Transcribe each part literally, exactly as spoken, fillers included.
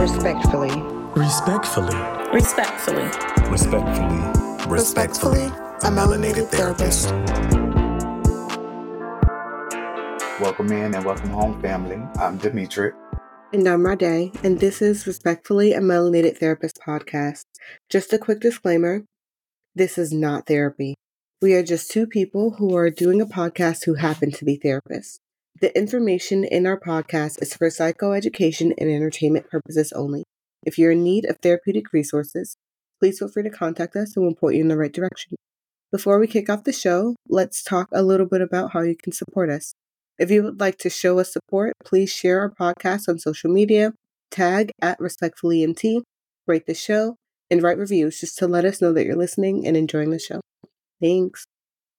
Respectfully. Respectfully. Respectfully. Respectfully. Respectfully. A Melanated Therapist. Welcome in and welcome home, family. I'm Dimitri. And I'm Rade, and this is Respectfully, a Melanated Therapist podcast. Just a quick disclaimer, this is not therapy. We are just two people who are doing a podcast who happen to be therapists. The information in our podcast is for psychoeducation and entertainment purposes only. If you're in need of therapeutic resources, please feel free to contact us and we'll point you in the right direction. Before we kick off the show, let's talk a little bit about how you can support us. If you would like to show us support, please share our podcast on social media, tag at RespectfullyMT, rate the show, and write reviews just to let us know that you're listening and enjoying the show. Thanks.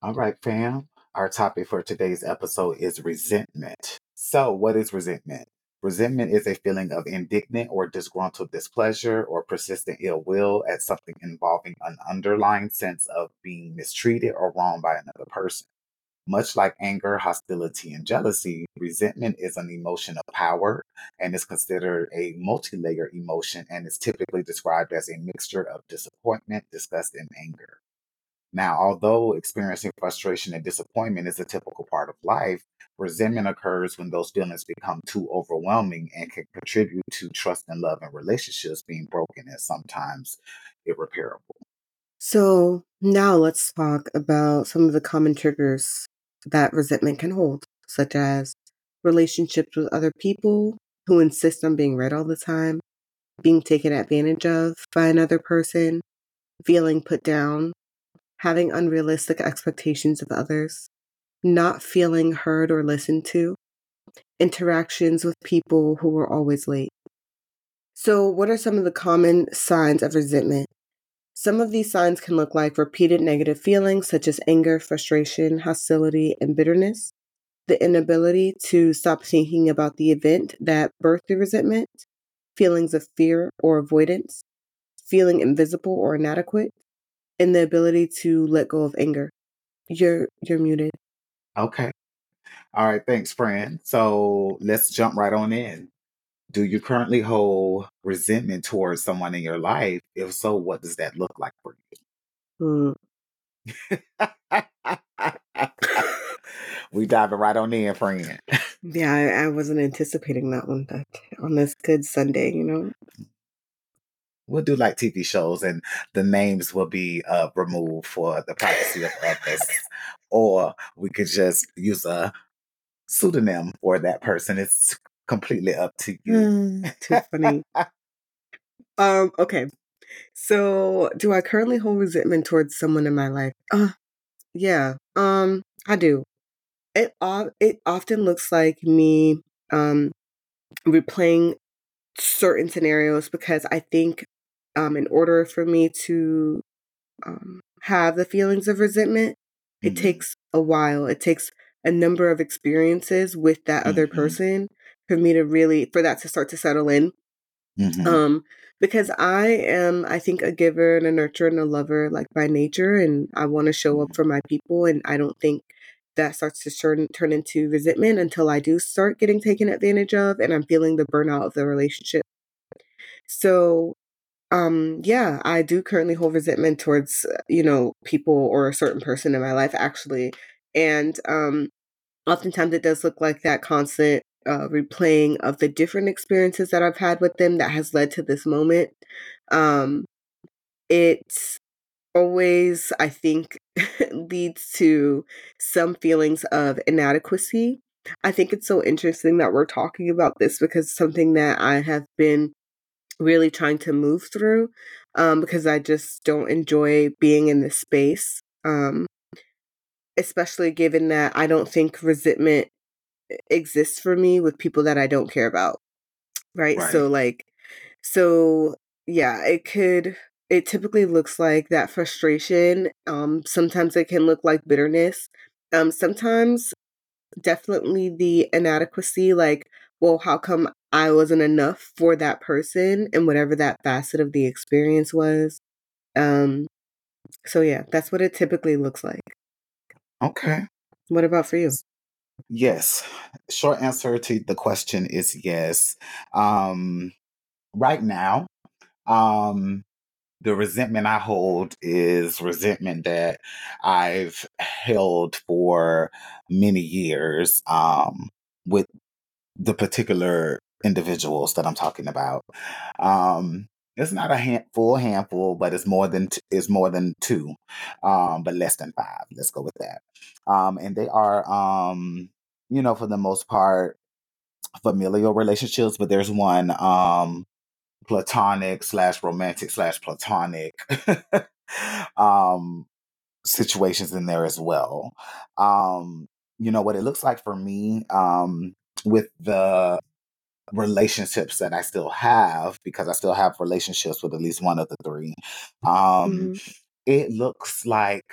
All right, fam. Our topic for today's episode is resentment. So what is resentment? Resentment is a feeling of indignant or disgruntled displeasure or persistent ill will at something involving an underlying sense of being mistreated or wronged by another person. Much like anger, hostility, and jealousy, resentment is an emotion of power and is considered a multi-layer emotion and is typically described as a mixture of disappointment, disgust, and anger. Now, although experiencing frustration and disappointment is a typical part of life, resentment occurs when those feelings become too overwhelming and can contribute to trust and love and relationships being broken and sometimes irreparable. So now let's talk about some of the common triggers that resentment can hold, such as relationships with other people who insist on being right all the time, being taken advantage of by another person, feeling put down, having unrealistic expectations of others, not feeling heard or listened to, interactions with people who are always late. So what are some of the common signs of resentment? Some of these signs can look like repeated negative feelings such as anger, frustration, hostility, and bitterness, the inability to stop thinking about the event that birthed the resentment, feelings of fear or avoidance, feeling invisible or inadequate, and the ability to let go of anger. You're you're muted. Okay. All right. Thanks, friend. So let's jump right on in. Do you currently hold resentment towards someone in your life? If so, what does that look like for you? Mm. We diving right on in, friend. Yeah, I, I wasn't anticipating that one that, on this good Sunday, you know? We'll do like T V shows and the names will be uh, removed for the privacy of others. Or we could just use a pseudonym for that person. It's completely up to you. Mm, too funny. um. Okay. So, do I currently hold resentment towards someone in my life? Uh, yeah. Um. I do. It it often looks like me um replaying certain scenarios because I think um in order for me to um have the feelings of resentment, mm-hmm. it takes a while. It takes a number of experiences with that mm-hmm. other person. For me to really, for that to start to settle in. Mm-hmm. Um, because I am, I think, a giver and a nurturer and a lover, like by nature, and I want to show up for my people. And I don't think that starts to turn, turn into resentment until I do start getting taken advantage of and I'm feeling the burnout of the relationship. So, um, yeah, I do currently hold resentment towards, you know, people or a certain person in my life, actually. And um, oftentimes it does look like that constant Uh, replaying of the different experiences that I've had with them that has led to this moment. Um, it's always, I think, leads to some feelings of inadequacy. I think it's so interesting that we're talking about this because it's something that I have been really trying to move through um, because I just don't enjoy being in this space, um, especially given that I don't think resentment exists for me with people that I don't care about. Right? right. So like, so yeah, it could, it typically looks like that frustration. Um, sometimes it can look like bitterness. Um, sometimes definitely the inadequacy, like, well, how come I wasn't enough for that person and whatever that facet of the experience was. Um, so yeah, that's what it typically looks like. Okay. What about for you? Yes. Short answer to the question is yes. Um, right now, um, the resentment I hold is resentment that I've held for many years um, with the particular individuals that I'm talking about. Um, it's not a hand, full handful, but it's more than t- it's more than two, um, but less than five. Let's go with that. Um, and they are, um, you know, for the most part, familial relationships, but there's one um, platonic slash romantic slash platonic um, situations in there as well. Um, you know, what it looks like for me um, with the relationships that I still have, because I still have relationships with at least one of the three. Um, mm-hmm. It looks like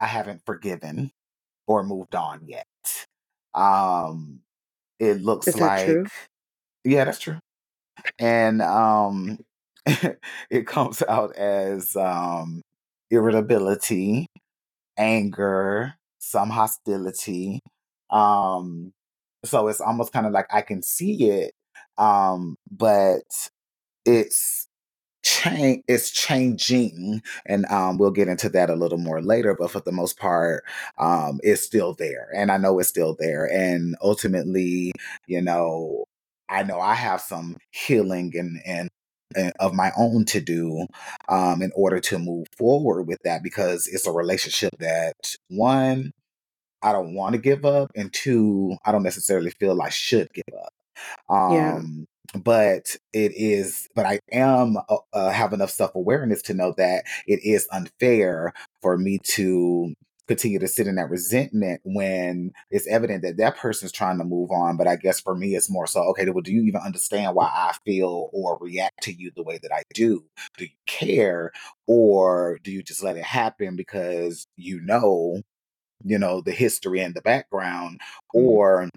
I haven't forgiven or moved on yet. Um, it looks Is that like, true? Yeah, that's true. And um, it comes out as um, irritability, anger, some hostility. Um, so it's almost kind of like I can see it, um, but it's change. It's changing, and um, we'll get into that a little more later. But for the most part, um, it's still there, and I know it's still there. And ultimately, you know, I know I have some healing and, and, and of my own to do um, in order to move forward with that, because it's a relationship that, one, I don't want to give up, and two, I don't necessarily feel I should give up. Um, yeah. But it is, but I am uh, have enough self-awareness to know that it is unfair for me to continue to sit in that resentment when it's evident that that person's trying to move on. But I guess for me, it's more so, okay, well, do you even understand why I feel or react to you the way that I do? Do you care? Or do you just let it happen because you know, you know, the history and the background? Or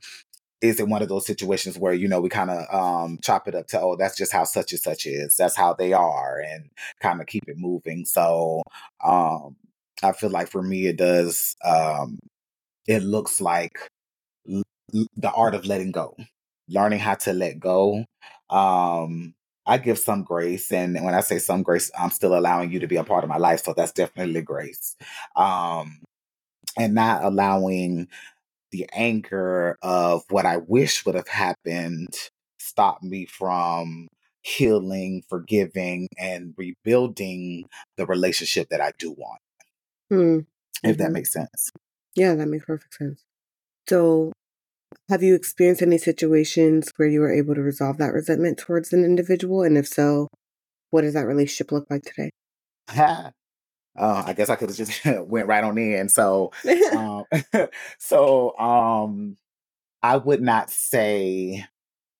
is it one of those situations where, you know, we kind of um, chop it up to, oh, that's just how such and such is. That's how they are, and kind of keep it moving. So, um, I feel like for me, it does, um, it looks like l- the art of letting go, learning how to let go. Um, I give some grace. And when I say some grace, I'm still allowing you to be a part of my life. So that's definitely grace. Um, and not allowing the anger of what I wish would have happened stop me from healing, forgiving, and rebuilding the relationship that I do want. Hmm. If that makes sense. Yeah, that makes perfect sense. So have you experienced any situations where you were able to resolve that resentment towards an individual? And if so, what does that relationship look like today? uh, I guess I could have just went right on in. So, um, so um, I would not say,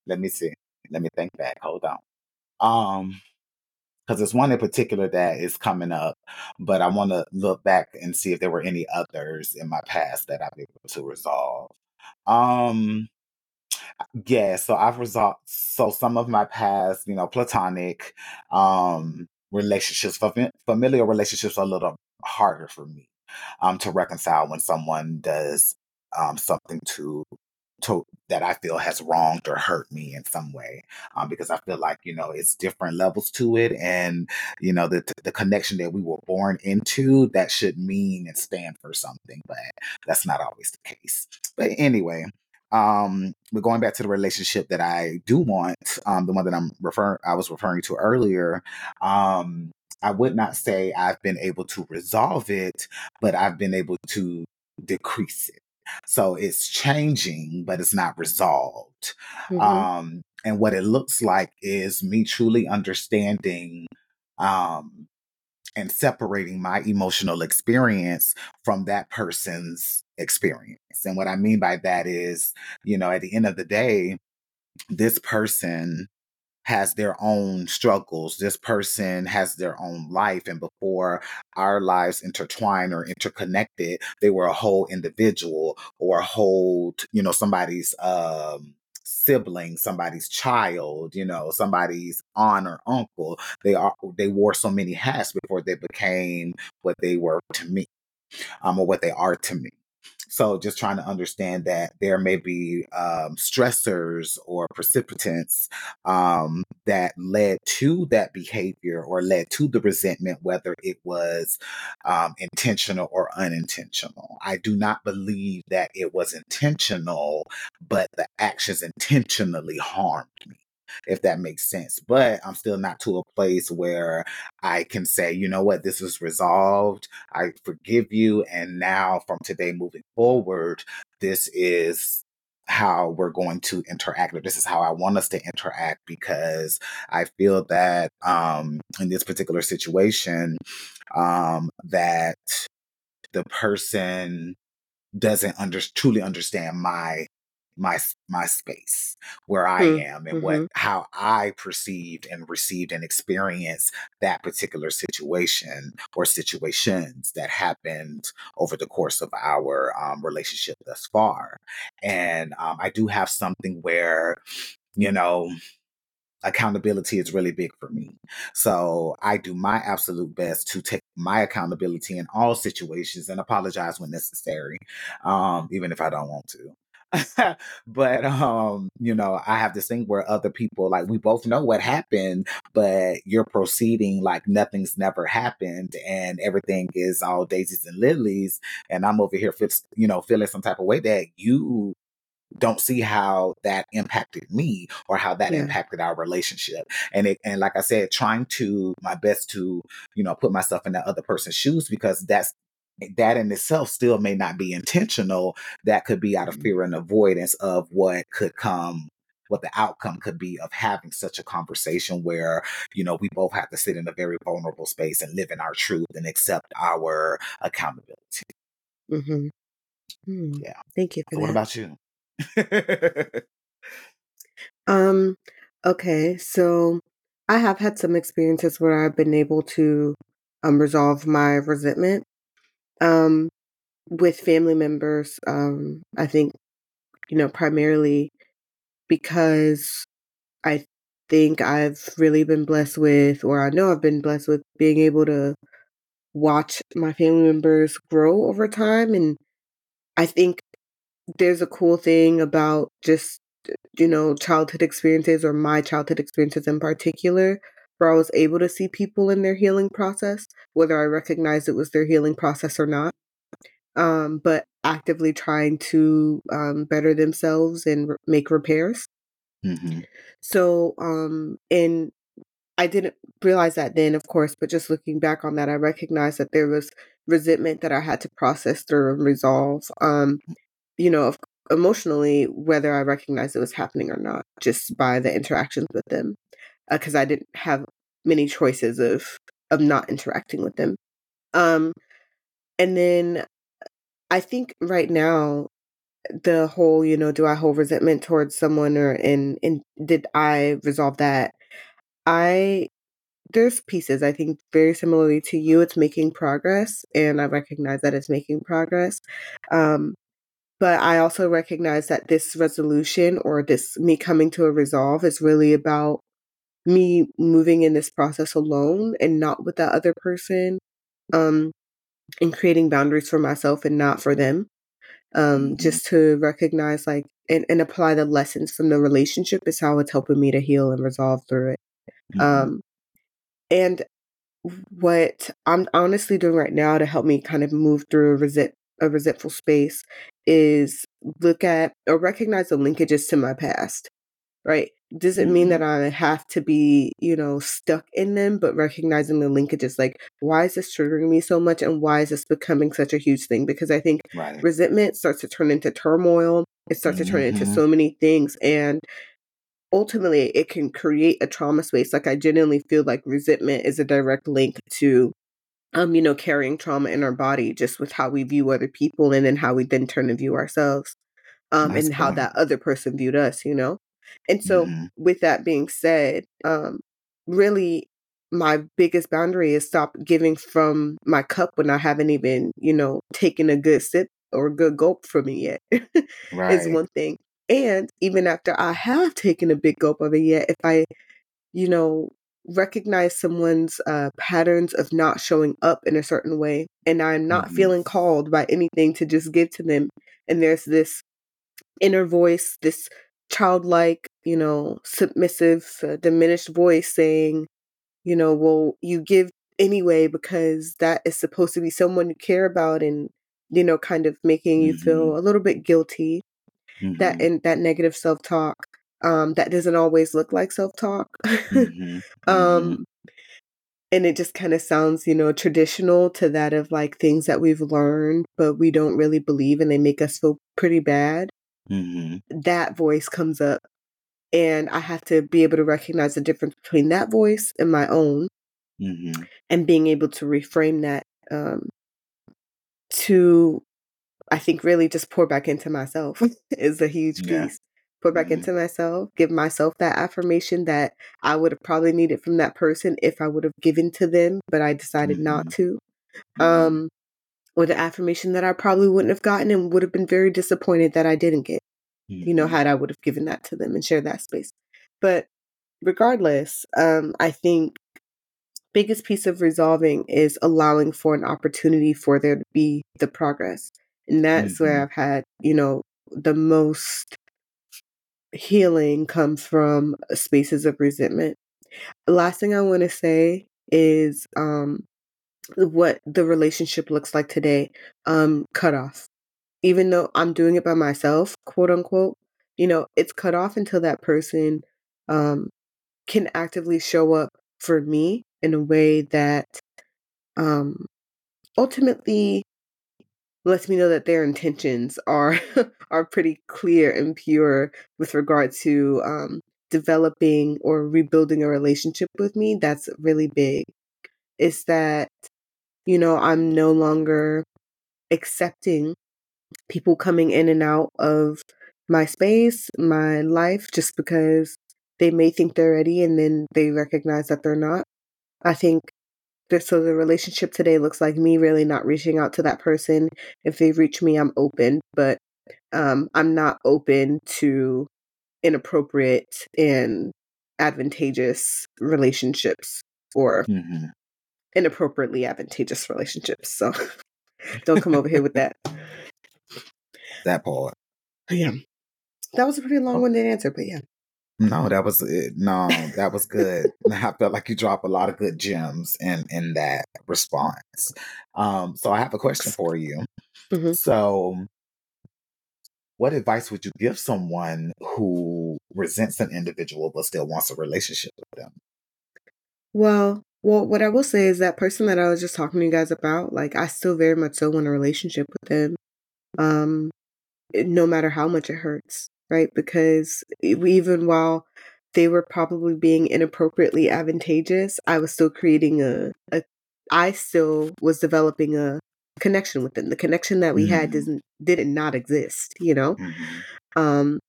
let me see, let me think back. Hold on. Um, Because there's one in particular that is coming up, but I want to look back and see if there were any others in my past that I've been able to resolve. Um, yeah, so I've resolved, so some of my past, you know, platonic um, relationships, fam- familial relationships are a little harder for me um, to reconcile when someone does um, something to To, that I feel has wronged or hurt me in some way, um, because I feel like, you know, it's different levels to it. And, you know, the the connection that we were born into, that should mean and stand for something, but that's not always the case. But anyway, um, we're going back to the relationship that I do want, um, the one that I'm referring, I was referring to earlier. Um, I would not say I've been able to resolve it, but I've been able to decrease it. So it's changing, but it's not resolved. Mm-hmm. Um, and what it looks like is me truly understanding um, and separating my emotional experience from that person's experience. And what I mean by that is, you know, at the end of the day, this person has their own struggles. This person has their own life. And before our lives intertwined or interconnected, they were a whole individual or a whole, you know, somebody's um, sibling, somebody's child, you know, somebody's aunt or uncle. They are, they wore so many hats before they became what they were to me, um, or what they are to me. So just trying to understand that there may be um, stressors or precipitants um, that led to that behavior or led to the resentment, whether it was um, intentional or unintentional. I do not believe that it was intentional, but the actions intentionally harmed me, if that makes sense. But I'm still not to a place where I can say, you know what, this is resolved. I forgive you. And now from today moving forward, this is how we're going to interact, or this is how I want us to interact, because I feel that um, in this particular situation, um, that the person doesn't under- truly understand my my my space, where I mm, am, and mm-hmm. what how I perceived and received and experienced that particular situation or situations that happened over the course of our um, relationship thus far. And um, I do have something where, you know, accountability is really big for me. So I do my absolute best to take my accountability in all situations and apologize when necessary, um, even if I don't want to. But, um, you know, I have this thing where other people, like, we both know what happened, but you're proceeding like nothing's never happened and everything is all daisies and lilies. And I'm over here, you know, feeling some type of way that you don't see how that impacted me or how that yeah. impacted our relationship. And it, and like I said, trying to my best to, you know, put myself in the other person's shoes, because that's, that in itself still may not be intentional. That could be out of fear and avoidance of what could come, what the outcome could be of having such a conversation where, you know, we both have to sit in a very vulnerable space and live in our truth and accept our accountability. Mm-hmm. Mm. Yeah. Thank you for so that. What about you? um. Okay. So I have had some experiences where I've been able to um, resolve my resentment. Um, with family members, um, I think, you know, primarily because I think I've really been blessed with, or I know I've been blessed with being able to watch my family members grow over time. And I think there's a cool thing about just, you know, childhood experiences, or my childhood experiences in particular, where I was able to see people in their healing process, whether I recognized it was their healing process or not, um, but actively trying to um, better themselves and re- make repairs. Mm-hmm. So, um, and I didn't realize that then, of course, but just looking back on that, I recognized that there was resentment that I had to process through and resolve, um, you know, of, emotionally, whether I recognized it was happening or not, just by the interactions with them. Because uh, I didn't have many choices of of not interacting with them. Um, and then I think right now, the whole, you know, do I hold resentment towards someone, or and, and did I resolve that? I, there's pieces, I think, very similarly to you, it's making progress, and I recognize that it's making progress. Um, but I also recognize that this resolution, or this me coming to a resolve, is really about me moving in this process alone and not with that other person, um, and creating boundaries for myself and not for them, um, just to recognize, like, and, and apply the lessons from the relationship is how it's helping me to heal and resolve through it. Mm-hmm. Um, and what I'm honestly doing right now to help me kind of move through a, resent, a resentful space is look at or recognize the linkages to my past, right? Doesn't mean that I have to be, you know, stuck in them, but recognizing the linkages, like, why is this triggering me so much? And why is this becoming such a huge thing? Because I think right. resentment starts to turn into turmoil. It starts mm-hmm. to turn into so many things. And ultimately, it can create a trauma space. Like, I genuinely feel like resentment is a direct link to, um, you know, carrying trauma in our body, just with how we view other people and then how we then turn to view ourselves, um, nice and point. How that other person viewed us, you know? And so mm-hmm. with that being said, um, really my biggest boundary is stop giving from my cup when I haven't even, you know, taken a good sip or a good gulp from it yet right. is one thing. And even after I have taken a big gulp of it yet, if I, you know, recognize someone's uh, patterns of not showing up in a certain way, and I'm not mm-hmm. feeling called by anything to just give to them. And there's this inner voice, this childlike, you know, submissive, uh, diminished voice saying, you know, well, you give anyway because that is supposed to be someone you care about, and, you know, kind of making mm-hmm. you feel a little bit guilty. Mm-hmm. That and that negative self-talk. Um, that doesn't always look like self-talk. Mm-hmm. um, mm-hmm. And it just kind of sounds, you know, traditional to that of like things that we've learned, but we don't really believe, and they make us feel pretty bad. Mm-hmm. That voice comes up, and I have to be able to recognize the difference between that voice and my own, mm-hmm. and being able to reframe that um, to, I think, really just pour back into myself is a huge piece. Yeah. Pour back mm-hmm. into myself, give myself that affirmation that I would have probably needed from that person if I would have given to them, but I decided mm-hmm. not to. Um, or the affirmation that I probably wouldn't have gotten and would have been very disappointed that I didn't get, mm-hmm. you know, had I would have given that to them and shared that space. But regardless, um, I think biggest piece of resolving is allowing for an opportunity for there to be the progress. And that's mm-hmm. where I've had, you know, the most healing comes from spaces of resentment. Last thing I want to say is um, what the relationship looks like today. Um, cut off. Even though I'm doing it by myself, quote unquote, you know, it's cut off until that person um, can actively show up for me in a way that um, ultimately lets me know that their intentions are are pretty clear and pure with regard to um, developing or rebuilding a relationship with me. That's really big. It's that, you know, I'm no longer accepting people coming in and out of my space, my life, just because they may think they're ready and then they recognize that they're not. I think So the relationship today looks like me really not reaching out to that person. If they reach me, I'm open, but um, I'm not open to inappropriate and advantageous relationships or mm-hmm. inappropriately advantageous relationships. So don't come over here with that. That part. Yeah. That was a pretty long-winded answer, but yeah. No, that was it. No, that was good. I felt like you dropped a lot of good gems in, in that response. Um, so I have a question for you. Mm-hmm. So what advice would you give someone who resents an individual but still wants a relationship with them? Well, well, what I will say is that person that I was just talking to you guys about, like, I still very much so want a relationship with them, um, no matter how much it hurts. Right? Because even while they were probably being inappropriately advantageous, I was still creating a, a I still was developing a connection with them. The connection that we mm-hmm. had doesn't, did not exist, you know? Mm-hmm. Um,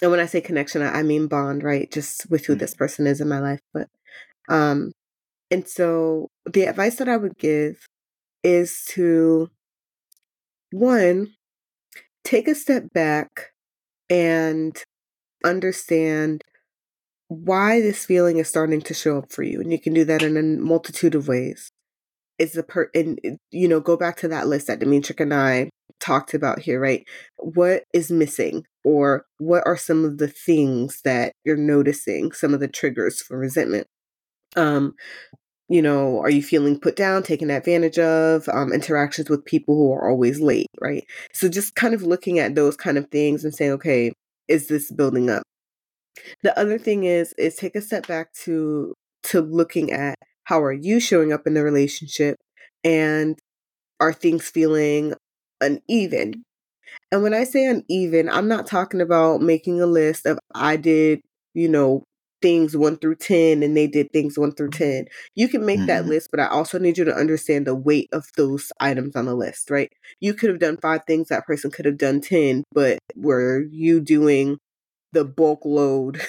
and when I say connection, I, I mean bond, right? Just with who mm-hmm. this person is in my life. But, um, and so the advice that I would give is to, one, take a step back and understand why this feeling is starting to show up for you. And you can do that in a multitude of ways. It's the per and you know, go back to that list that Dimitri and I talked about here, right? What is missing, or what are some of the things that you're noticing, some of the triggers for resentment? Um, you know, are you feeling put down, taken advantage of, um, interactions with people who are always late, right? So just kind of looking at those kind of things and saying, okay, is this building up? The other thing is, is take a step back to, to looking at how are you showing up in the relationship, and are things feeling uneven? And when I say uneven, I'm not talking about making a list of I did, you know, things one through ten and they did things one through ten. You can make mm-hmm. that list, but I also need you to understand the weight of those items on the list, right? You could have done five things, that person could have done ten, but were you doing the bulk load,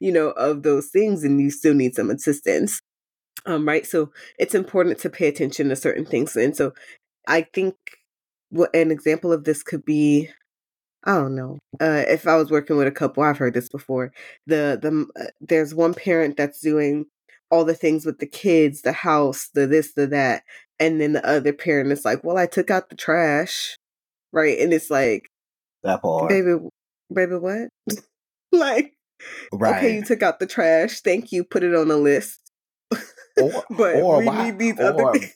you know, of those things, and you still need some assistance, um, right? So it's important to pay attention to certain things. And so I think what an example of this could be, I don't know. Uh, if I was working with a couple, I've heard this before. The the uh, there's one parent that's doing all the things with the kids, the house, the this, the that. And then the other parent is like, well, I took out the trash. Right. And it's like, that part. Baby, baby, what? Like, right. Okay, you took out the trash. Thank you. Put it on the list. Or, but or we why, need these or, other things.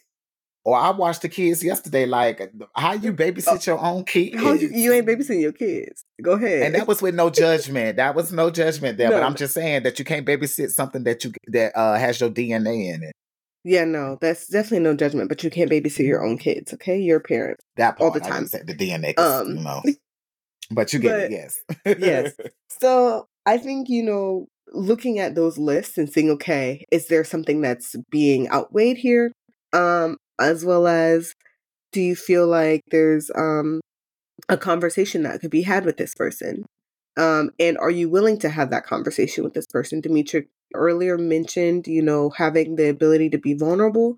Or I watched the kids yesterday, like, how you babysit your own kids? How you, you ain't babysitting your kids. Go ahead. And that was with no judgment. That was no judgment there. No. But I'm just saying that you can't babysit something that you that uh, has your D N A in it. Yeah, no, that's definitely no judgment. But you can't babysit your own kids, okay? You're a parent. That part, all the time. The D N A, um, you know. But you get but, it, yes. Yes. So I think, you know, looking at those lists and seeing, okay, is there something that's being outweighed here? Um, as well as, do you feel like there's um, a conversation that could be had with this person? Um, and are you willing to have that conversation with this person? Dimitri earlier mentioned, you know, having the ability to be vulnerable.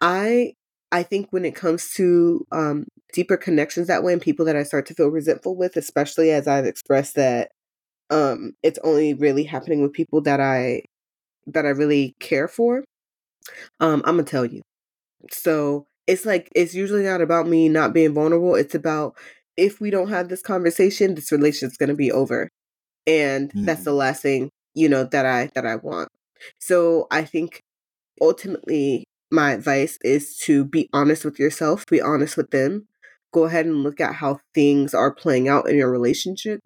I I think when it comes to um, deeper connections that way, and people that I start to feel resentful with, especially as I've expressed that um, it's only really happening with people that I that I really care for, um, I'm going to tell you. So it's like, it's usually not about me not being vulnerable. It's about, if we don't have this conversation, this relationship's going to be over. And mm-hmm. that's the last thing, you know, that I, that I want. So I think ultimately my advice is to be honest with yourself, be honest with them, go ahead and look at how things are playing out in your relationship.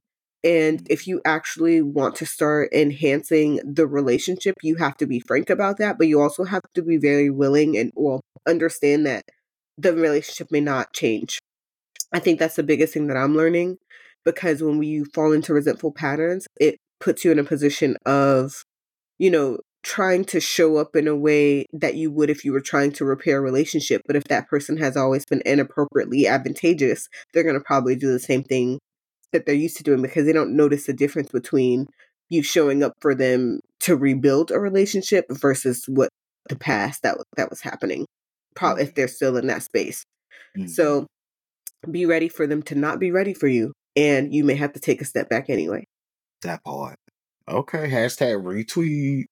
And if you actually want to start enhancing the relationship, you have to be frank about that. But you also have to be very willing and well, understand that the relationship may not change. I think that's the biggest thing that I'm learning, because when you fall into resentful patterns, it puts you in a position of, you know, trying to show up in a way that you would if you were trying to repair a relationship. But if that person has always been inappropriately advantageous, they're going to probably do the same thing that they're used to doing, because they don't notice the difference between you showing up for them to rebuild a relationship versus what the past that, that was happening, probably if they're still in that space. Mm-hmm. So be ready for them to not be ready for you. And you may have to take a step back anyway. That part. Okay. Hashtag retweet.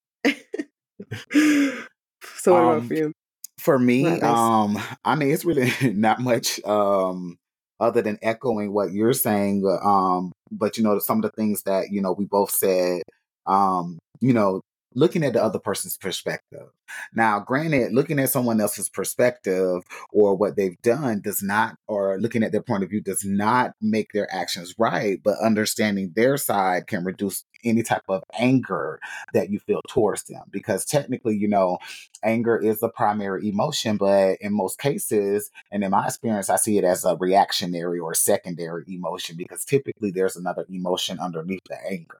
So what um, about for you? For me, nice. um, I mean, it's really not much, um, other than echoing what you're saying. Um, but, you know, some of the things that, you know, we both said, um, you know, looking at the other person's perspective. Now, granted, looking at someone else's perspective or what they've done does not, or looking at their point of view does not make their actions right, but understanding their side can reduce any type of anger that you feel towards them. Because technically, you know, anger is the primary emotion, but in most cases, and in my experience, I see it as a reactionary or secondary emotion, because typically there's another emotion underneath the anger.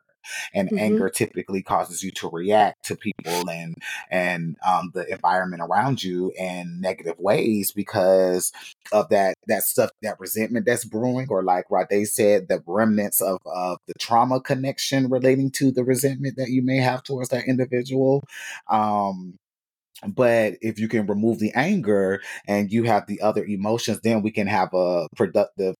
And mm-hmm. anger typically causes you to react to people and and um, the environment around you in negative ways because of that that stuff, that resentment that's brewing, or like Rade said, the remnants of, of the trauma connection relating to the resentment that you may have towards that individual. Um, But if you can remove the anger and you have the other emotions, then we can have a productive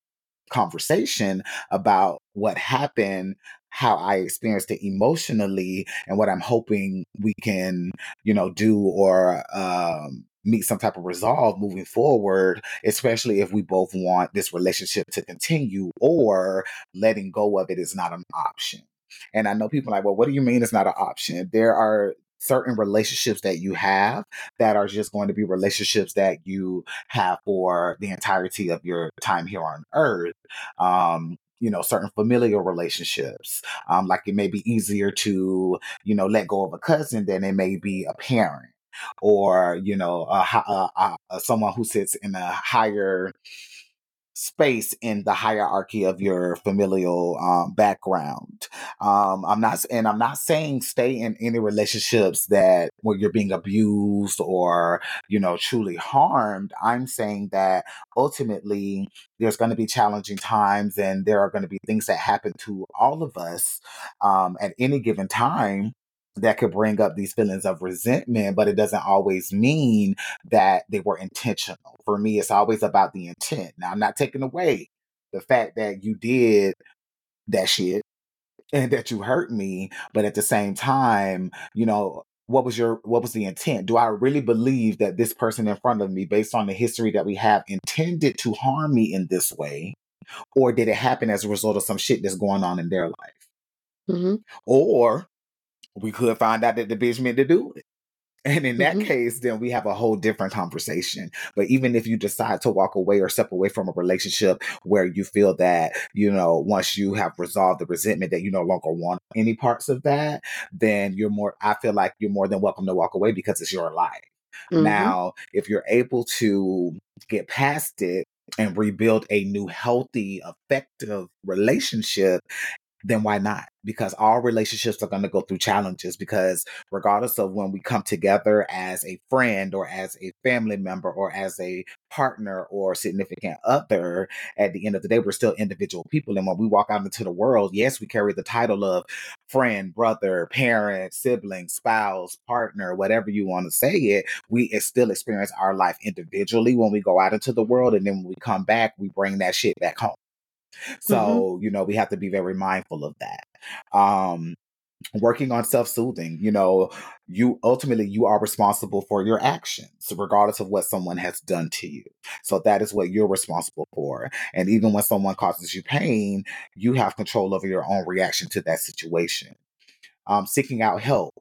conversation about what happened, how I experienced it emotionally, and what I'm hoping we can, you know, do or um, meet some type of resolve moving forward, especially if we both want this relationship to continue, or letting go of it is not an option. And I know people are like, well, what do you mean it's not an option? There are certain relationships that you have that are just going to be relationships that you have for the entirety of your time here on earth. Um, you know, certain familial relationships, um, like it may be easier to, you know, let go of a cousin than it may be a parent, or, you know, a, a, a, someone who sits in a higher space in the hierarchy of your familial um, background. Um, I'm not, and I'm not saying stay in any relationships that where you're being abused or, you know, truly harmed. I'm saying that ultimately there's going to be challenging times, and there are going to be things that happen to all of us um, at any given time that could bring up these feelings of resentment, but it doesn't always mean that they were intentional. For me, it's always about the intent. Now, I'm not taking away the fact that you did that shit and that you hurt me, but at the same time, you know, what was your, what was the intent? Do I really believe that this person in front of me, based on the history that we have, intended to harm me in this way? Or did it happen as a result of some shit that's going on in their life? Mm-hmm. Or we could find out that the bitch meant to do it. And in that mm-hmm. case, then we have a whole different conversation. But even if you decide to walk away or step away from a relationship where you feel that, you know, once you have resolved the resentment that you no longer want any parts of that, then you're more, I feel like you're more than welcome to walk away because it's your life. Mm-hmm. Now, if you're able to get past it and rebuild a new, healthy, effective relationship, then why not? Because all relationships are going to go through challenges, because regardless of when we come together as a friend or as a family member or as a partner or significant other, at the end of the day, we're still individual people. And when we walk out into the world, yes, we carry the title of friend, brother, parent, sibling, spouse, partner, whatever you want to say it, we still experience our life individually when we go out into the world. And then when we come back, we bring that shit back home. So, mm-hmm. you know, we have to be very mindful of that. Um, working on self-soothing, you know, you ultimately, you are responsible for your actions, regardless of what someone has done to you. So that is what you're responsible for. And even when someone causes you pain, you have control over your own reaction to that situation. Um, seeking out help.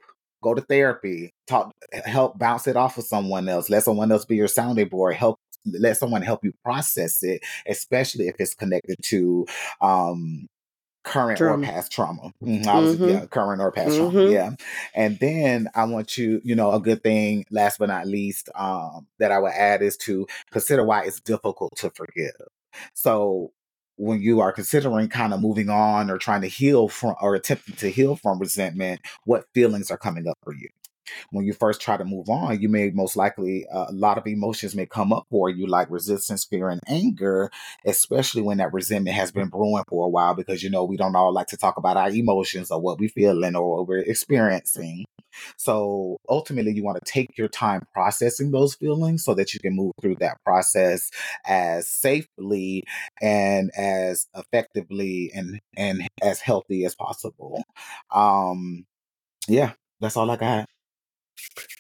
Go to therapy. Talk, help bounce it off of someone else. Let someone else be your sounding board. Help. Let someone help you process it, especially if it's connected to um, current trauma. or past trauma. Mm-hmm. I was, mm-hmm. yeah, current or past mm-hmm. trauma. Yeah. And then I want you, you know, a good thing, last but not least, um, that I would add is to consider why it's difficult to forgive. So when you are considering kind of moving on or trying to heal from or attempting to heal from resentment, what feelings are coming up for you? When you first try to move on, you may most likely, uh, a lot of emotions may come up for you, like resistance, fear, and anger, especially when that resentment has been brewing for a while, because, you know, we don't all like to talk about our emotions or what we're feeling or what we're experiencing. So ultimately, you want to take your time processing those feelings so that you can move through that process as safely and as effectively and, and as healthy as possible. Um, yeah, that's all I got.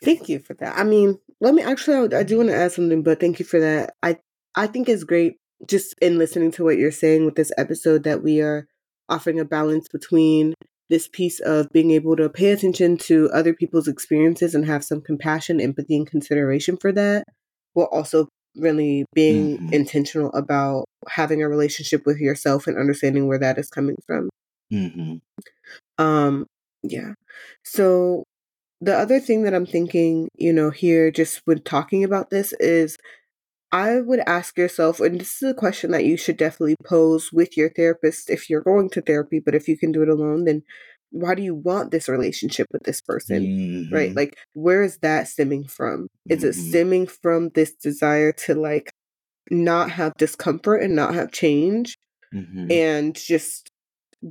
Thank you for that. I mean, let me actually, I, I do want to add something, but thank you for that. I, I think it's great, just in listening to what you're saying with this episode, that we are offering a balance between this piece of being able to pay attention to other people's experiences and have some compassion, empathy, and consideration for that, while also really being mm-hmm. intentional about having a relationship with yourself and understanding where that is coming from. Mm-hmm. Um, yeah. So the other thing that I'm thinking, you know, here, just when talking about this, is I would ask yourself, and this is a question that you should definitely pose with your therapist if you're going to therapy, but if you can do it alone, then why do you want this relationship with this person, mm-hmm. right? Like, where is that stemming from? Is mm-hmm. it stemming from this desire to, like, not have discomfort and not have change mm-hmm. and just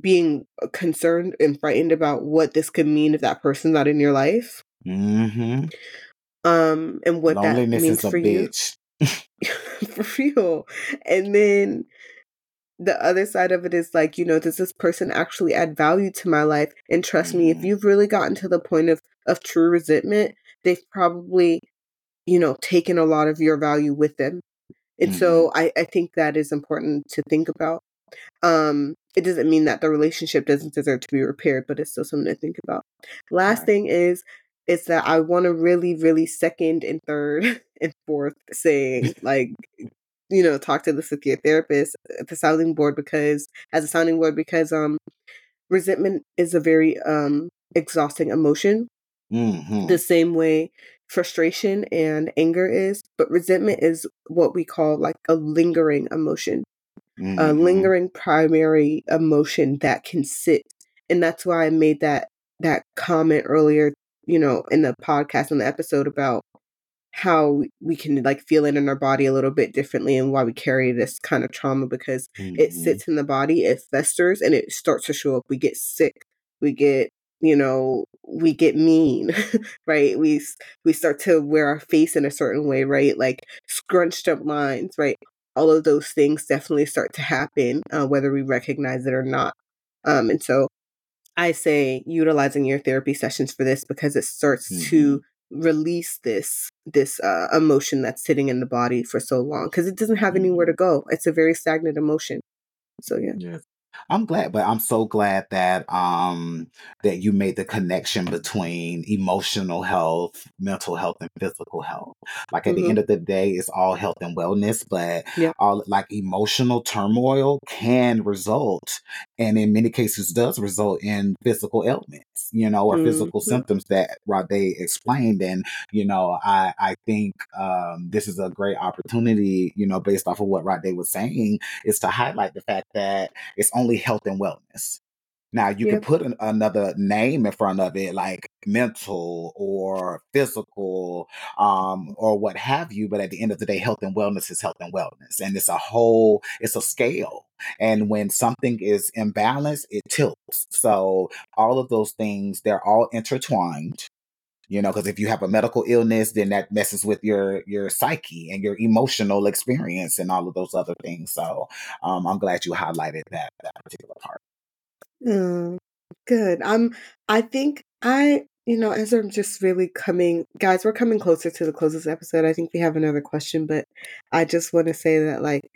being concerned and frightened about what this could mean if that person's not in your life, mm-hmm. um, and what loneliness that means is for a you, bitch. For real. And then the other side of it is like, you know, does this person actually add value to my life? And trust mm-hmm. me, if you've really gotten to the point of of true resentment, they've probably, you know, taken a lot of your value with them, and mm-hmm. so I, I think that is important to think about. Um, it doesn't mean that the relationship doesn't deserve to be repaired, but it's still something to think about. Last thing is, is that I want to really, really second and third and fourth saying, like, you know, talk to this with your therapist, the sounding board, because as a sounding board, because um, resentment is a very um exhausting emotion. Mm-hmm. The same way frustration and anger is, but resentment is what we call like a lingering emotion. Mm-hmm. A lingering primary emotion that can sit. And that's why I made that that comment earlier, you know, in the podcast, in the episode, about how we can like feel it in our body a little bit differently and why we carry this kind of trauma, because mm-hmm. it sits in the body, it festers, and it starts to show up. We get sick. We get, you know, we get mean, right? We, we start to wear our face in a certain way, right? Like scrunched up lines, right? All of those things definitely start to happen, uh, whether we recognize it or not. Um, and so I say utilizing your therapy sessions for this because it starts mm-hmm. to release this this uh, emotion that's sitting in the body for so long because it doesn't have anywhere to go. It's a very stagnant emotion. So, yeah. Yes. I'm glad, but I'm so glad that um, that you made the connection between emotional health, mental health, and physical health. Like at mm-hmm. the end of the day, it's all health and wellness, but yeah. all like emotional turmoil can result, and in many cases does result in physical ailments, you know, or mm-hmm. physical symptoms that Rade explained. And, you know, I, I think um, this is a great opportunity, you know, based off of what Rade was saying, is to highlight the fact that it's only health and wellness. Now you yep. can put an, another name in front of it, like mental or physical um, or what have you. But at the end of the day, health and wellness is health and wellness. And it's a whole, it's a scale. And when something is imbalanced, it tilts. So all of those things, they're all intertwined. You know, because if you have a medical illness, then that messes with your your psyche and your emotional experience and all of those other things. So um, I'm glad you highlighted that that particular part. Mm, good. Um, I think I, you know, as I'm just really coming, guys, we're coming closer to the close of this episode. I think we have another question, but I just want to say that, like,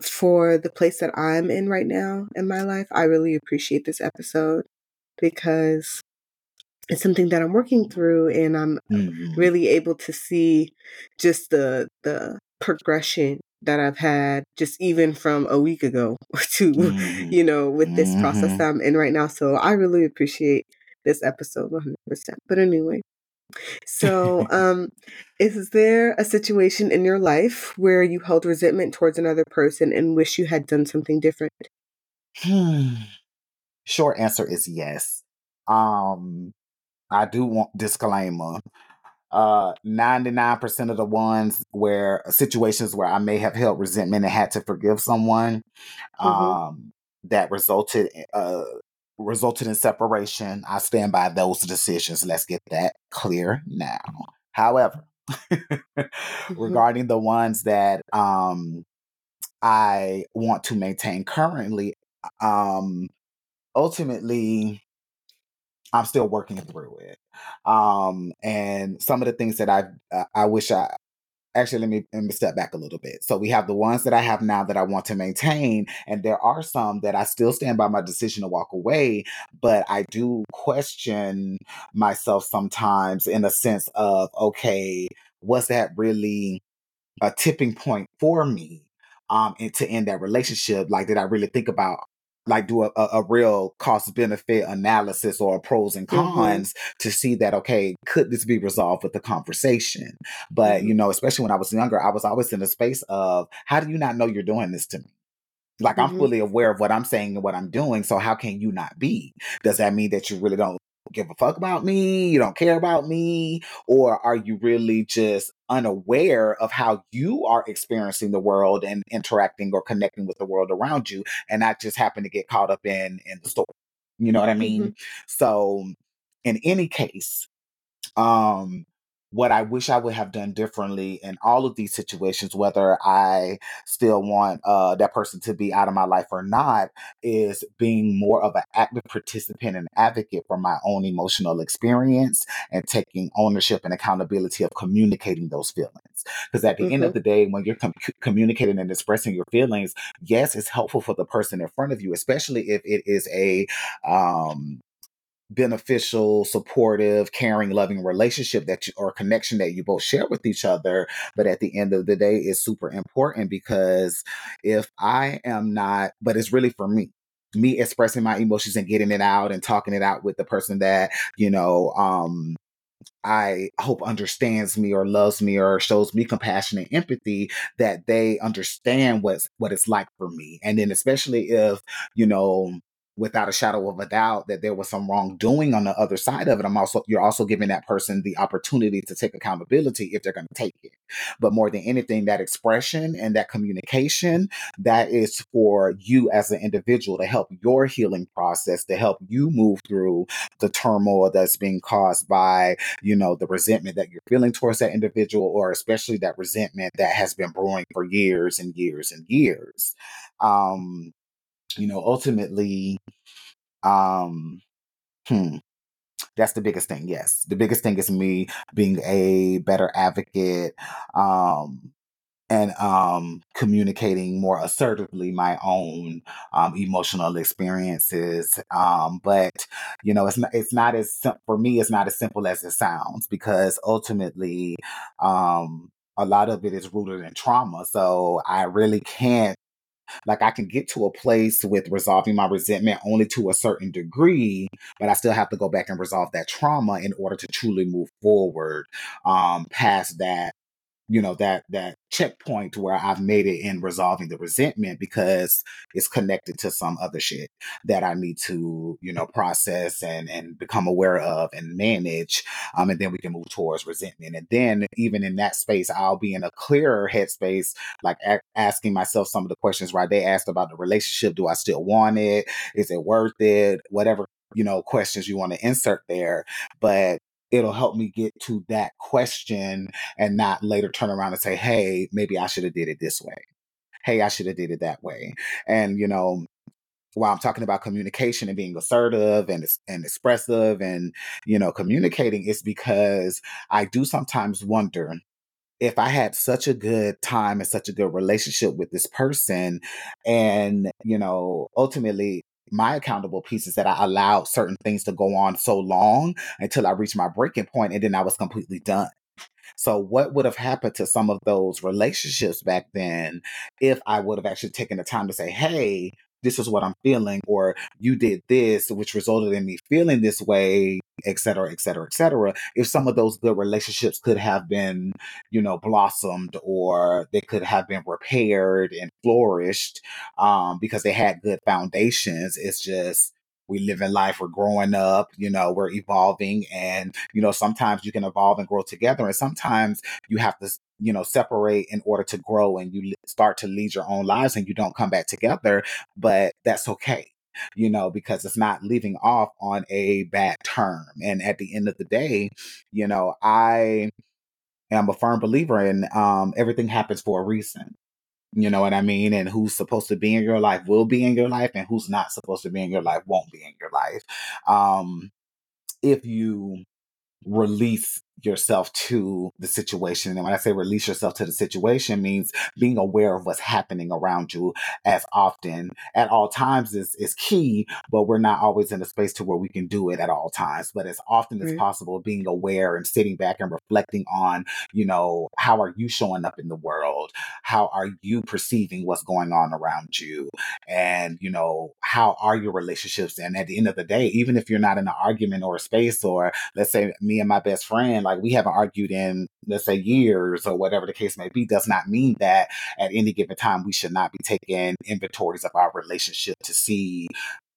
for the place that I'm in right now in my life, I really appreciate this episode because it's something that I'm working through, and I'm mm-hmm. really able to see just the the progression that I've had, just even from a week ago to, mm-hmm. you know, with this mm-hmm. process that I'm in right now. So I really appreciate this episode one hundred percent. But anyway, so um, is there a situation in your life where you held resentment towards another person and wish you had done something different? Hmm. Short answer is yes. Um. I do want disclaimer. Uh, ninety-nine percent of the ones where situations where I may have held resentment and had to forgive someone, um, mm-hmm. that resulted uh resulted in separation. I stand by those decisions. Let's get that clear now. However, mm-hmm. regarding the ones that um I want to maintain currently, um, ultimately, I'm still working through it. Um, and some of the things that I, uh, I wish I, actually, let me, let me step back a little bit. So we have the ones that I have now that I want to maintain. And there are some that I still stand by my decision to walk away, but I do question myself sometimes in a sense of, okay, was that really a tipping point for me? Um, and to end that relationship? Like, did I really think about like do a, a real cost benefit analysis or pros and cons mm-hmm. to see that, okay, could this be resolved with the conversation? But, mm-hmm. you know, especially when I was younger, I was always in the space of, how do you not know you're doing this to me? Like, mm-hmm. I'm fully aware of what I'm saying and what I'm doing. So how can you not be? Does that mean that you really don't give a fuck about me? You don't care about me? Or are you really just unaware of how you are experiencing the world and interacting or connecting with the world around you? And I just happen to get caught up in, in the story. You know what I mean? Mm-hmm. So in any case, um, what I wish I would have done differently in all of these situations, whether I still want uh, that person to be out of my life or not, is being more of an active participant and advocate for my own emotional experience and taking ownership and accountability of communicating those feelings. Because at the mm-hmm. end of the day, when you're com- communicating and expressing your feelings, yes, it's helpful for the person in front of you, especially if it is a um, beneficial, supportive, caring, loving relationship that you, or connection that you both share with each other. But at the end of the day, it's super important because if I am not, but it's really for me, me expressing my emotions and getting it out and talking it out with the person that, you know, um, I hope understands me or loves me or shows me compassion and empathy, that they understand what's, what it's like for me. And then especially if, you know, without a shadow of a doubt that there was some wrongdoing on the other side of it, I'm also you're also giving that person the opportunity to take accountability if they're going to take it. But more than anything, that expression and that communication, that is for you as an individual to help your healing process, to help you move through the turmoil that's being caused by, you know, the resentment that you're feeling towards that individual, or especially that resentment that has been brewing for years and years and years. Um, You know, ultimately, um, Hmm. That's the biggest thing. Yes. The biggest thing is me being a better advocate, um, and um, communicating more assertively my own um, emotional experiences. Um, but, you know, it's not, it's not as, sim- for me, it's not as simple as it sounds, because ultimately um, a lot of it is rooted in trauma. So I really can't, like, I can get to a place with resolving my resentment only to a certain degree, but I still have to go back and resolve that trauma in order to truly move forward um, past that, you know, that that checkpoint where I've made it in resolving the resentment, because it's connected to some other shit that I need to, you know, process and and become aware of and manage, um and then we can move towards resentment. And then even in that space, I'll be in a clearer headspace, like a- asking myself some of the questions, right? They asked about the relationship. Do I still want it? Is it worth it? Whatever, you know, questions you want to insert there, but it'll help me get to that question and not later turn around and say, hey, maybe I should have did it this way. Hey, I should have did it that way. And, you know, while I'm talking about communication and being assertive and ex- and expressive and, you know, communicating, it's because I do sometimes wonder if I had such a good time and such a good relationship with this person. And, you know, ultimately, my accountable piece is that I allowed certain things to go on so long until I reached my breaking point, and then I was completely done. So, what would have happened to some of those relationships back then if I would have actually taken the time to say, hey, this is what I'm feeling, or you did this, which resulted in me feeling this way, et cetera, et cetera, et cetera. If some of those good relationships could have been, you know, blossomed, or they could have been repaired and flourished, um, because they had good foundations. It's just, we live in life, we're growing up, you know, we're evolving, and you know, sometimes you can evolve and grow together, and sometimes you have to, you know, separate in order to grow, and you li- start to lead your own lives and you don't come back together. But that's okay, you know, because it's not leaving off on a bad term. And at the end of the day, you know, I am a firm believer in um, everything happens for a reason. You know what I mean? And who's supposed to be in your life will be in your life, and who's not supposed to be in your life won't be in your life. Um, if you release yourself to the situation. And when I say release yourself to the situation, means being aware of what's happening around you as often at all times is, is key, but we're not always in a space to where we can do it at all times. But as often as Right. possible, being aware and sitting back and reflecting on, you know, how are you showing up in the world? How are you perceiving what's going on around you? And, you know, how are your relationships? And at the end of the day, even if you're not in an argument or a space, or let's say me and my best friend, like we haven't argued in, let's say, years or whatever the case may be, does not mean that at any given time we should not be taking inventories of our relationship to see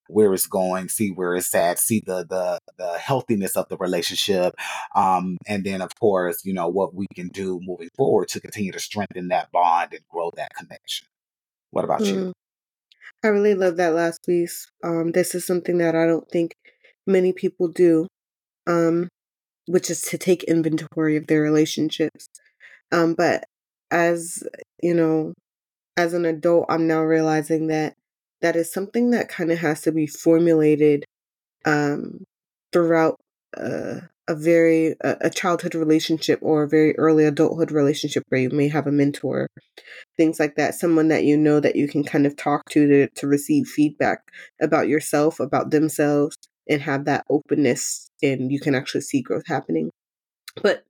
where it's going, see where it's at, see the the the healthiness of the relationship, um, and then of course, you know, what we can do moving forward to continue to strengthen that bond and grow that connection. What about you? Mm. I really love that last piece. Um, this is something that I don't think many people do, um, which is to take inventory of their relationships. Um, but as you know, as an adult, I'm now realizing that that is something that kind of has to be formulated um, throughout uh, a very a, a childhood relationship or a very early adulthood relationship where you may have a mentor, things like that, someone that you know that you can kind of talk to to, to receive feedback about yourself, about themselves, and have that openness, and you can actually see growth happening. But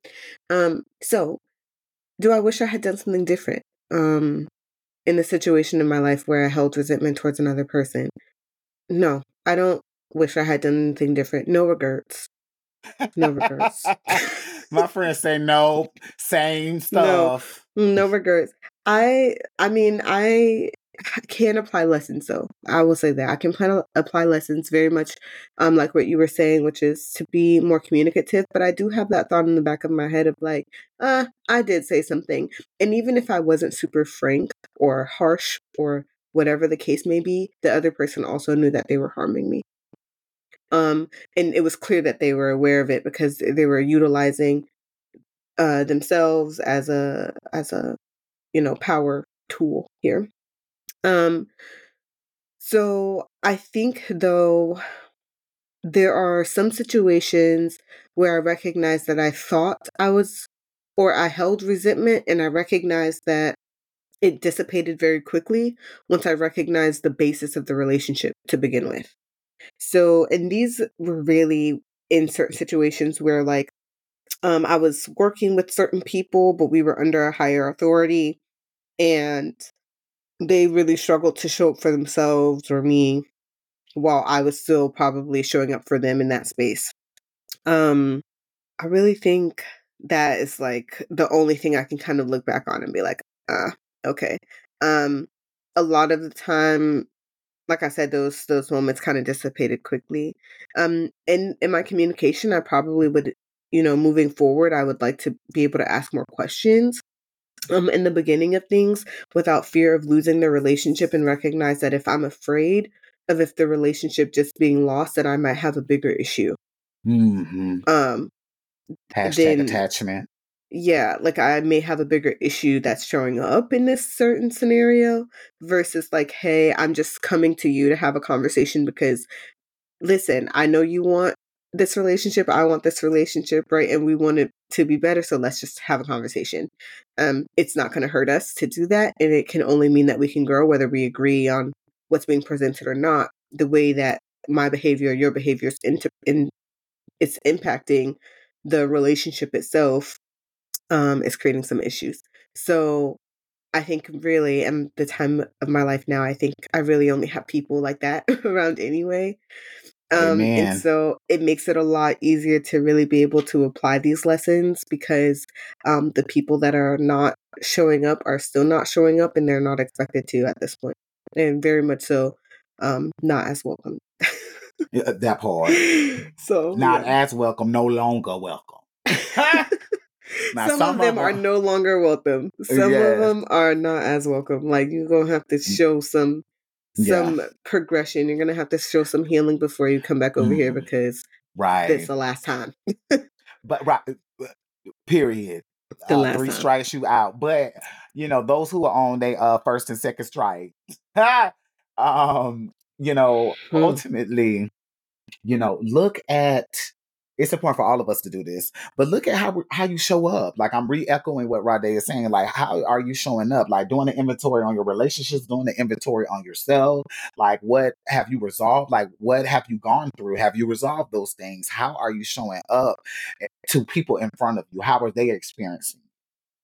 um, so do I wish I had done something different um, in the situation in my life where I held resentment towards another person? No, I don't wish I had done anything different. No regrets. No regrets. My friends say no, same stuff. No, no regrets. I I mean, I can apply lessons, though. I will say that. I can plan, apply lessons very much um, like what you were saying, which is to be more communicative. But I do have that thought in the back of my head of like, uh, I did say something. And even if I wasn't super frank or harsh or whatever the case may be, the other person also knew that they were harming me. Um, and it was clear that they were aware of it because they were utilizing uh, themselves as a as a you know power tool here. Um, so I think though there are some situations where I recognize that I thought I was, or I held resentment, and I recognize that it dissipated very quickly once I recognized the basis of the relationship to begin with. So, and these were really in certain situations where, like, um, I was working with certain people, but we were under a higher authority, and they really struggled to show up for themselves or me, while I was still probably showing up for them in that space. Um, I really think that is like the only thing I can kind of look back on and be like, ah, okay. Um, a lot of the time, like I said, those those moments kind of dissipated quickly. Um, and in my communication, I probably would, you know, moving forward, I would like to be able to ask more questions um, in the beginning of things without fear of losing the relationship, and recognize that if I'm afraid of if the relationship just being lost, that I might have a bigger issue. Mm-hmm. Um, Hashtag then, attachment. Yeah, like I may have a bigger issue that's showing up in this certain scenario versus like, hey, I'm just coming to you to have a conversation because, listen, I know you want this relationship. I want this relationship, right? And we want it to be better. So let's just have a conversation. Um, it's not going to hurt us to do that. And it can only mean that we can grow, whether we agree on what's being presented or not, the way that my behavior, your behavior is into, in, it's impacting the relationship itself, um, is creating some issues. So I think really in the time of my life now, I think I really only have people like that around anyway. Um, and so it makes it a lot easier to really be able to apply these lessons, because um, the people that are not showing up are still not showing up, and they're not expected to at this point. And very much so, um, not as welcome. Yeah, that part. So not yeah. as welcome, no longer welcome. Now, some, some of them are, are no longer welcome. Some yeah. of them are not as welcome. Like, you're gonna have to show some some yeah. progression. You're gonna have to show some healing before you come back over mm. here, because right, it's the last time. But right, period. The last uh, three time. Strikes you out. But you know, those who are on their uh, first and second strike, um, you know, hmm. ultimately, you know, look at, it's important for all of us to do this, but look at how how you show up. Like, I'm re-echoing what Rade is saying. Like, how are you showing up? Like, doing an inventory on your relationships, doing an inventory on yourself. Like, what have you resolved? Like, what have you gone through? Have you resolved those things? How are you showing up to people in front of you? How are they experiencing?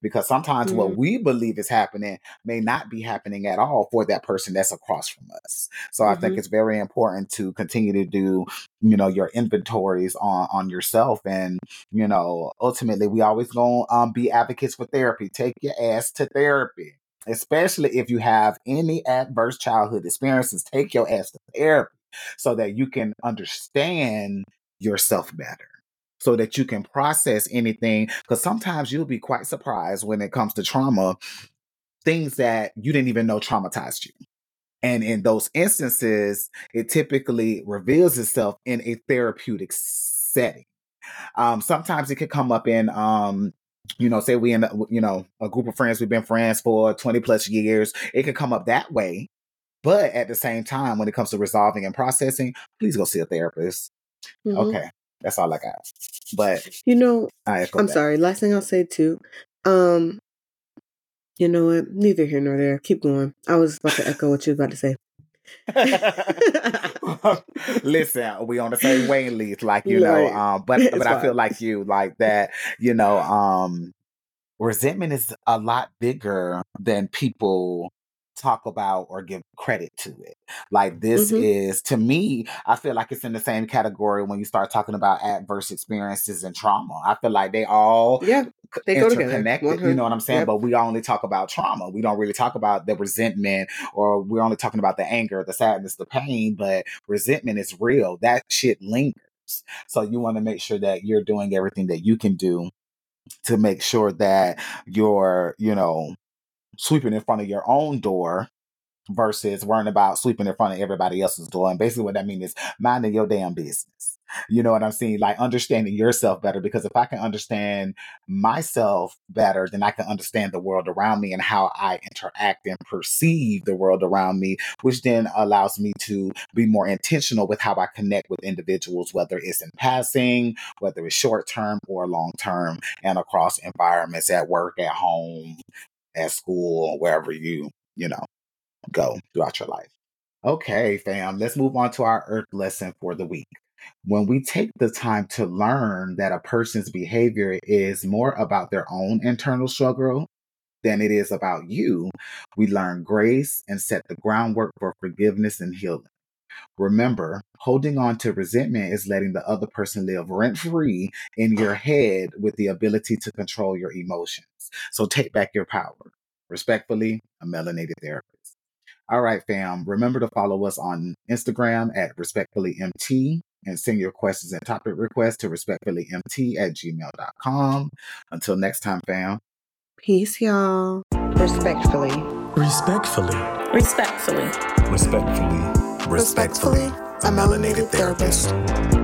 Because sometimes mm-hmm. what we believe is happening may not be happening at all for that person that's across from us. So mm-hmm. I think it's very important to continue to do, you know, your inventories on, on yourself. And, you know, ultimately, we always gonna um, be advocates for therapy. Take your ass to therapy, especially if you have any adverse childhood experiences. Take your ass to therapy so that you can understand yourself better, so that you can process anything. Because sometimes you'll be quite surprised when it comes to trauma, things that you didn't even know traumatized you. And in those instances, it typically reveals itself in a therapeutic setting. Um, sometimes it could come up in, um, you know, say we in, you know, a group of friends, we've been friends for twenty plus years. It could come up that way. But at the same time, when it comes to resolving and processing, please go see a therapist. Mm-hmm. Okay. That's all I got. But, you know, I'm back. sorry. Last thing I'll say, too. Um, you know what? Neither here nor there. Keep going. I was about to echo what you were about to say. Listen, we on the same wavelength, like, you right. know, um, but, but I feel like you, like that, you know, um, resentment is a lot bigger than people talk about or give credit to it. Like, this mm-hmm. is, to me, I feel like it's in the same category when you start talking about adverse experiences and trauma. I feel like they all yeah, they interconnected, go together. You know what I'm saying? Yep. But we only talk about trauma. We don't really talk about the resentment, or we're only talking about the anger, the sadness, the pain, but resentment is real. That shit lingers. So you want to make sure that you're doing everything that you can do to make sure that you're, you know, sweeping in front of your own door versus worrying about sweeping in front of everybody else's door. And basically what that means is minding your damn business. You know what I'm saying? Like understanding yourself better, because if I can understand myself better, then I can understand the world around me and how I interact and perceive the world around me, which then allows me to be more intentional with how I connect with individuals, whether it's in passing, whether it's short term or long term, and across environments at work, at home, at school, wherever you, you know, go throughout your life. Okay, fam, let's move on to our earth lesson for the week. When we take the time to learn that a person's behavior is more about their own internal struggle than it is about you, we learn grace and set the groundwork for forgiveness and healing. Remember, holding on to resentment is letting the other person live rent-free in your head with the ability to control your emotions. So take back your power. Respectfully, a Melanated Therapist. All right, fam. Remember to follow us on Instagram at respectfully m t. And send your questions and topic requests to respectfully m t at gmail dot com. Until next time, fam. Peace, y'all. Respectfully. Respectfully. Respectfully. Respectfully. Respectfully. Respectfully. A Melanated Therapist.